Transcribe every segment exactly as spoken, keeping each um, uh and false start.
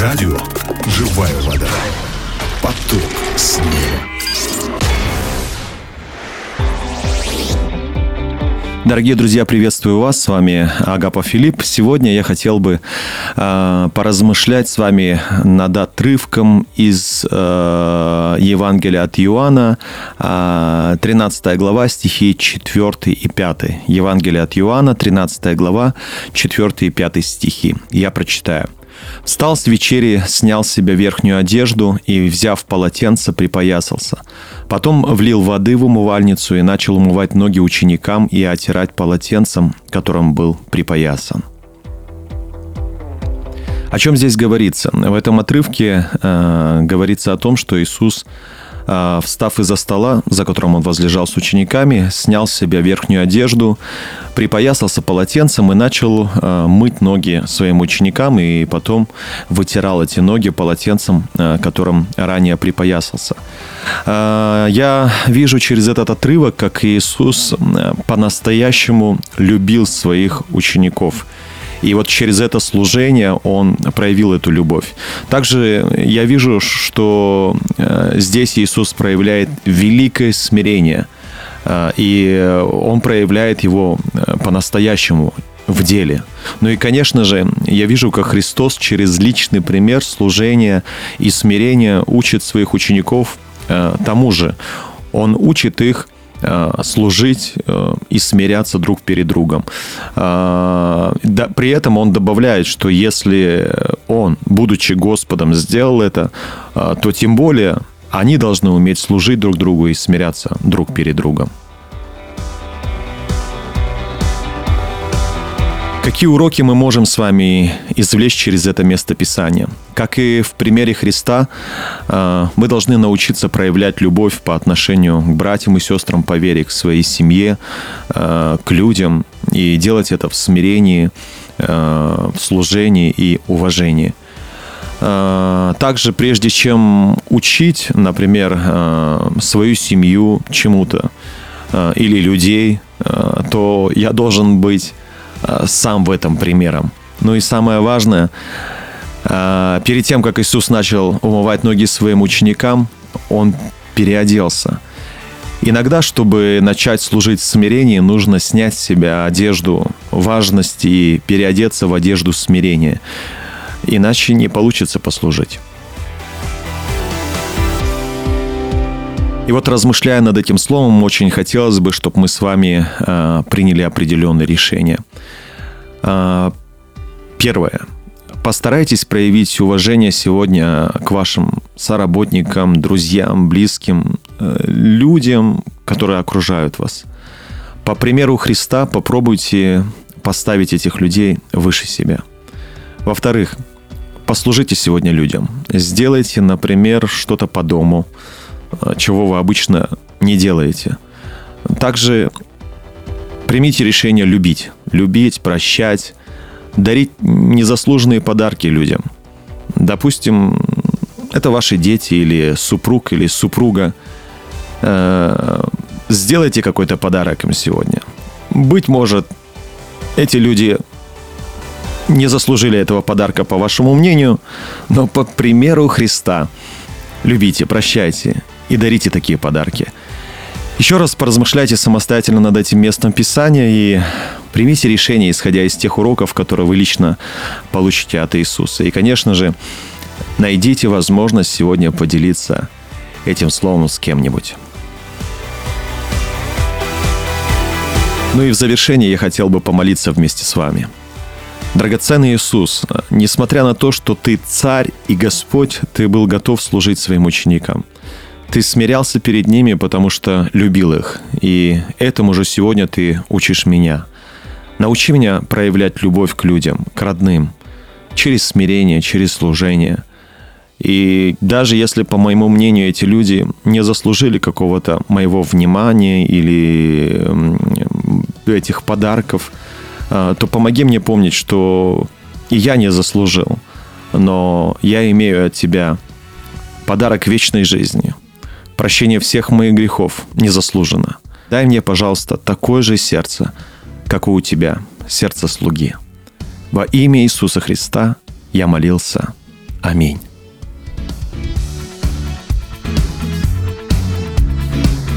Радио «Живая вода». Поток с неба. Дорогие друзья, приветствую вас. С вами Агапа Филипп. Сегодня я хотел бы э, поразмышлять с вами над отрывком из э, Евангелия от Иоанна, э, тринадцатая глава, стихи четыре и пять. Евангелие от Иоанна, тринадцатая глава, четыре и пять стихи. Я прочитаю. «Встал с вечери, снял с себя верхнюю одежду и, взяв полотенце, припоясался. Потом влил воды в умывальницу и начал умывать ноги ученикам и отирать полотенцем, которым был припоясан». О чем здесь говорится? В этом отрывке э, говорится о том, что Иисус, э, встав из-за стола, за которым он возлежал с учениками, снял с себя верхнюю одежду, припоясался полотенцем и начал э, мыть ноги своим ученикам, и потом вытирал эти ноги полотенцем, э, которым ранее припоясался. Э, я вижу через этот отрывок, как Иисус э, по-настоящему любил своих учеников. И вот через это служение он проявил эту любовь. Также я вижу, что здесь Иисус проявляет великое смирение, и он проявляет его по-настоящему в деле. Ну и, конечно же, я вижу, как Христос через личный пример служения и смирения учит своих учеников тому же. Он учит их служить и смиряться друг перед другом. При этом он добавляет, что если он, будучи Господом, сделал это, то тем более они должны уметь служить друг другу и смиряться друг перед другом. Какие уроки мы можем с вами извлечь через это место Писания? Как и в примере Христа, мы должны научиться проявлять любовь по отношению к братьям и сестрам по вере, к своей семье, к людям, и делать это в смирении, в служении и уважении. Также, прежде чем учить, например, свою семью чему-то или людей, то я должен быть сам в этом примером. Ну и самое важное, перед тем, как Иисус начал умывать ноги своим ученикам, он переоделся. Иногда, чтобы начать служить в смирении, нужно снять с себя одежду важности и переодеться в одежду смирения. Иначе не получится послужить. И вот, размышляя над этим словом, очень хотелось бы, чтобы мы с вами э, приняли определенные решения. Э, первое. Постарайтесь проявить уважение сегодня к вашим соработникам, друзьям, близким, э, людям, которые окружают вас. По примеру Христа попробуйте поставить этих людей выше себя. Во-вторых, послужите сегодня людям. Сделайте, например, что-то по дому, чего вы обычно не делаете. Также примите решение любить. Любить, прощать, дарить незаслуженные подарки людям. Допустим, это ваши дети или супруг, или супруга. Сделайте какой-то подарок им сегодня. Быть может, эти люди не заслужили этого подарка, по вашему мнению, но по примеру Христа любите, прощайте и дарите такие подарки. Еще раз поразмышляйте самостоятельно над этим местом Писания и примите решение, исходя из тех уроков, которые вы лично получите от Иисуса. И, конечно же, найдите возможность сегодня поделиться этим словом с кем-нибудь. Ну и в завершение я хотел бы помолиться вместе с вами. Драгоценный Иисус, несмотря на то, что Ты Царь и Господь, Ты был готов служить своим ученикам. Ты смирялся перед ними, потому что любил их, и этому же сегодня Ты учишь меня. Научи меня проявлять любовь к людям, к родным, через смирение, через служение. И даже если, по моему мнению, эти люди не заслужили какого-то моего внимания или этих подарков, то помоги мне помнить, что и я не заслужил, но я имею от Тебя подарок вечной жизни, прощение всех моих грехов незаслуженно. Дай мне, пожалуйста, такое же сердце, как у Тебя, сердце слуги. Во имя Иисуса Христа я молился. Аминь.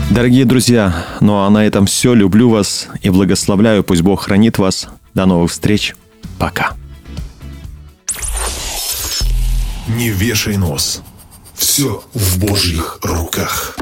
Дорогие друзья, ну а на этом все. Люблю вас и благословляю. Пусть Бог хранит вас. До новых встреч. Пока. Не вешай нос. Все в Божьих руках.